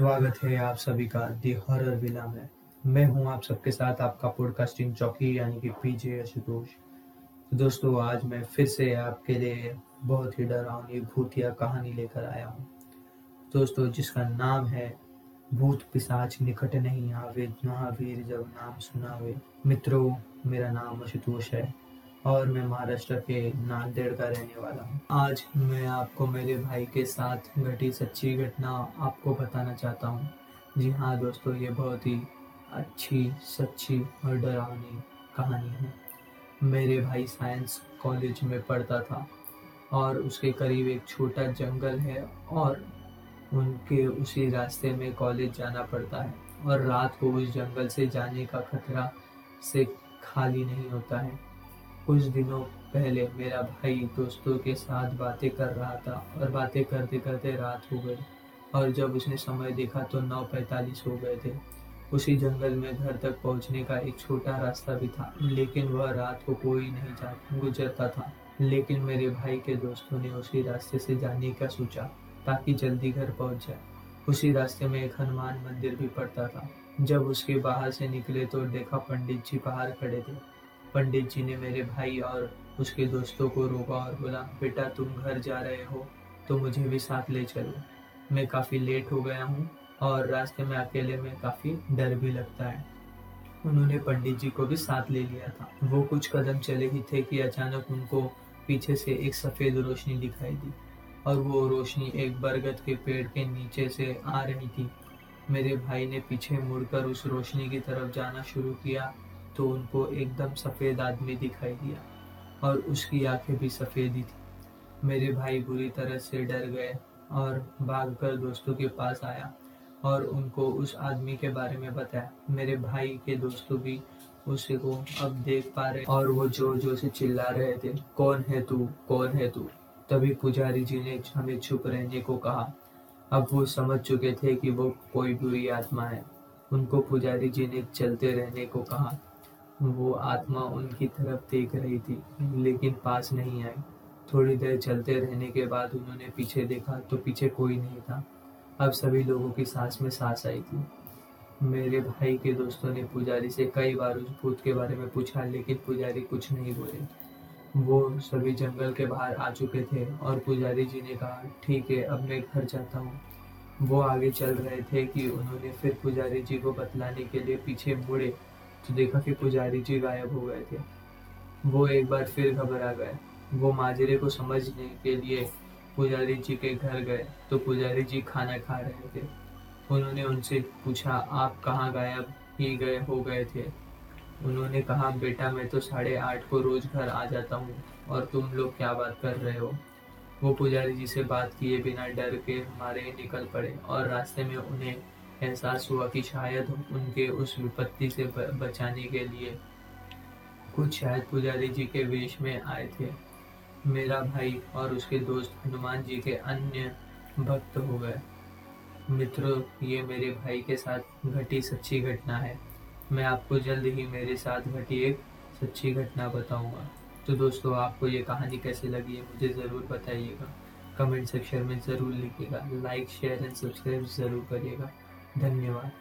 स्वागत है आप सभी का दी हॉरर विला में। मैं हूं आप सबके साथ आपका पॉडकास्टिंग चौकी यानी कि पीजे आशुतोष। दोस्तों, आज मैं फिर से आपके लिए बहुत ही डरावनी भूतिया कहानी लेकर आया हूं। दोस्तों, जिसका नाम है भूत पिशाच निकट नहीं आवे, महावीर जब नाम सुनावे। मित्रों, मेरा नाम आशुतोष है और मैं महाराष्ट्र के नांदेड़ का रहने वाला हूँ। आज मैं आपको मेरे भाई के साथ घटी सच्ची घटना आपको बताना चाहता हूँ। जी हाँ दोस्तों, ये बहुत ही अच्छी, सच्ची और डरावनी कहानी है। मेरे भाई साइंस कॉलेज में पढ़ता था और उसके करीब एक छोटा जंगल है और उनके उसी रास्ते में कॉलेज जाना पड़ता है और रात को उस जंगल से जाने का खतरा से खाली नहीं होता है। कुछ दिनों पहले मेरा भाई दोस्तों के साथ बातें कर रहा था और बातें करते करते रात हो गई और जब उसने समय देखा तो 9:45 हो गए थे। उसी जंगल में घर तक पहुंचने का एक छोटा रास्ता भी था, लेकिन वह रात को कोई नहीं गुजरता था। लेकिन मेरे भाई के दोस्तों ने उसी रास्ते से जाने का सोचा ताकि जल्दी घर पहुंच जाए। उसी रास्ते में एक हनुमान मंदिर भी पड़ता था। जब उसके बाहर से निकले तो देखा पंडित जी बाहर खड़े थे। पंडित जी ने मेरे भाई और उसके दोस्तों को रोका और बोला, बेटा तुम घर जा रहे हो तो मुझे भी साथ ले चलो, मैं काफ़ी लेट हो गया हूँ और रास्ते में अकेले में काफ़ी डर भी लगता है। उन्होंने पंडित जी को भी साथ ले लिया था। वो कुछ कदम चले ही थे कि अचानक उनको पीछे से एक सफ़ेद रोशनी दिखाई दी और वो रोशनी एक बरगद के पेड़ के नीचे से आ रही थी। मेरे भाई ने पीछे मुड़कर उस रोशनी की तरफ जाना शुरू किया तो उनको एकदम सफ़ेद आदमी दिखाई दिया और उसकी आंखें भी सफ़ेद ही थी। मेरे भाई बुरी तरह से डर गए और भागकर दोस्तों के पास आया और उनको उस आदमी के बारे में बताया। मेरे भाई के दोस्तों भी उसे को अब देख पा रहे और वो जोर जोर से चिल्ला रहे थे, कौन है तू, कौन है तू। तभी पुजारी जी ने हमें चुप रहने को कहा। अब वो समझ चुके थे कि वो कोई बुरी आत्मा है। उनको पुजारी जी ने चलते रहने को कहा। वो आत्मा उनकी तरफ देख रही थी लेकिन पास नहीं आई। थोड़ी देर चलते रहने के बाद उन्होंने पीछे देखा तो पीछे कोई नहीं था। अब सभी लोगों की सांस में सांस आई थी। मेरे भाई के दोस्तों ने पुजारी से कई बार उस भूत के बारे में पूछा लेकिन पुजारी कुछ नहीं बोले। वो सभी जंगल के बाहर आ चुके थे और पुजारी जी ने कहा, ठीक है अब मैं घर जाता हूँ। वो आगे चल रहे थे कि उन्होंने फिर पुजारी जी को बतलाने के लिए पीछे मुड़े तो देखा कि पुजारी जी गायब हो गए थे। वो एक बार फिर घबरा गए। वो माजरे को समझने के लिए पुजारी जी के घर गए तो पुजारी जी खाना खा रहे थे। उन्होंने उनसे पूछा, आप कहाँ गायब ही गए हो गए थे। उन्होंने कहा, बेटा मैं तो 8:30 को रोज घर आ जाता हूँ और तुम लोग क्या बात कर रहे हो। वो पुजारी जी से बात किए बिना डर के मारे निकल पड़े और रास्ते में उन्हें एहसास हुआ कि शायद उनके उस विपत्ति से बचाने के लिए कुछ शायद पुजारी जी के वेश में आए थे। मेरा भाई और उसके दोस्त हनुमान जी के अन्य भक्त हो गए। मित्रों, ये मेरे भाई के साथ घटी सच्ची घटना है। मैं आपको जल्द ही मेरे साथ घटी एक सच्ची घटना बताऊंगा। तो दोस्तों, आपको ये कहानी कैसी लगी है मुझे ज़रूर बताइएगा, कमेंट सेक्शन में ज़रूर लिखिएगा, लाइक शेयर एंड सब्सक्राइब ज़रूर करिएगा। धन्यवाद।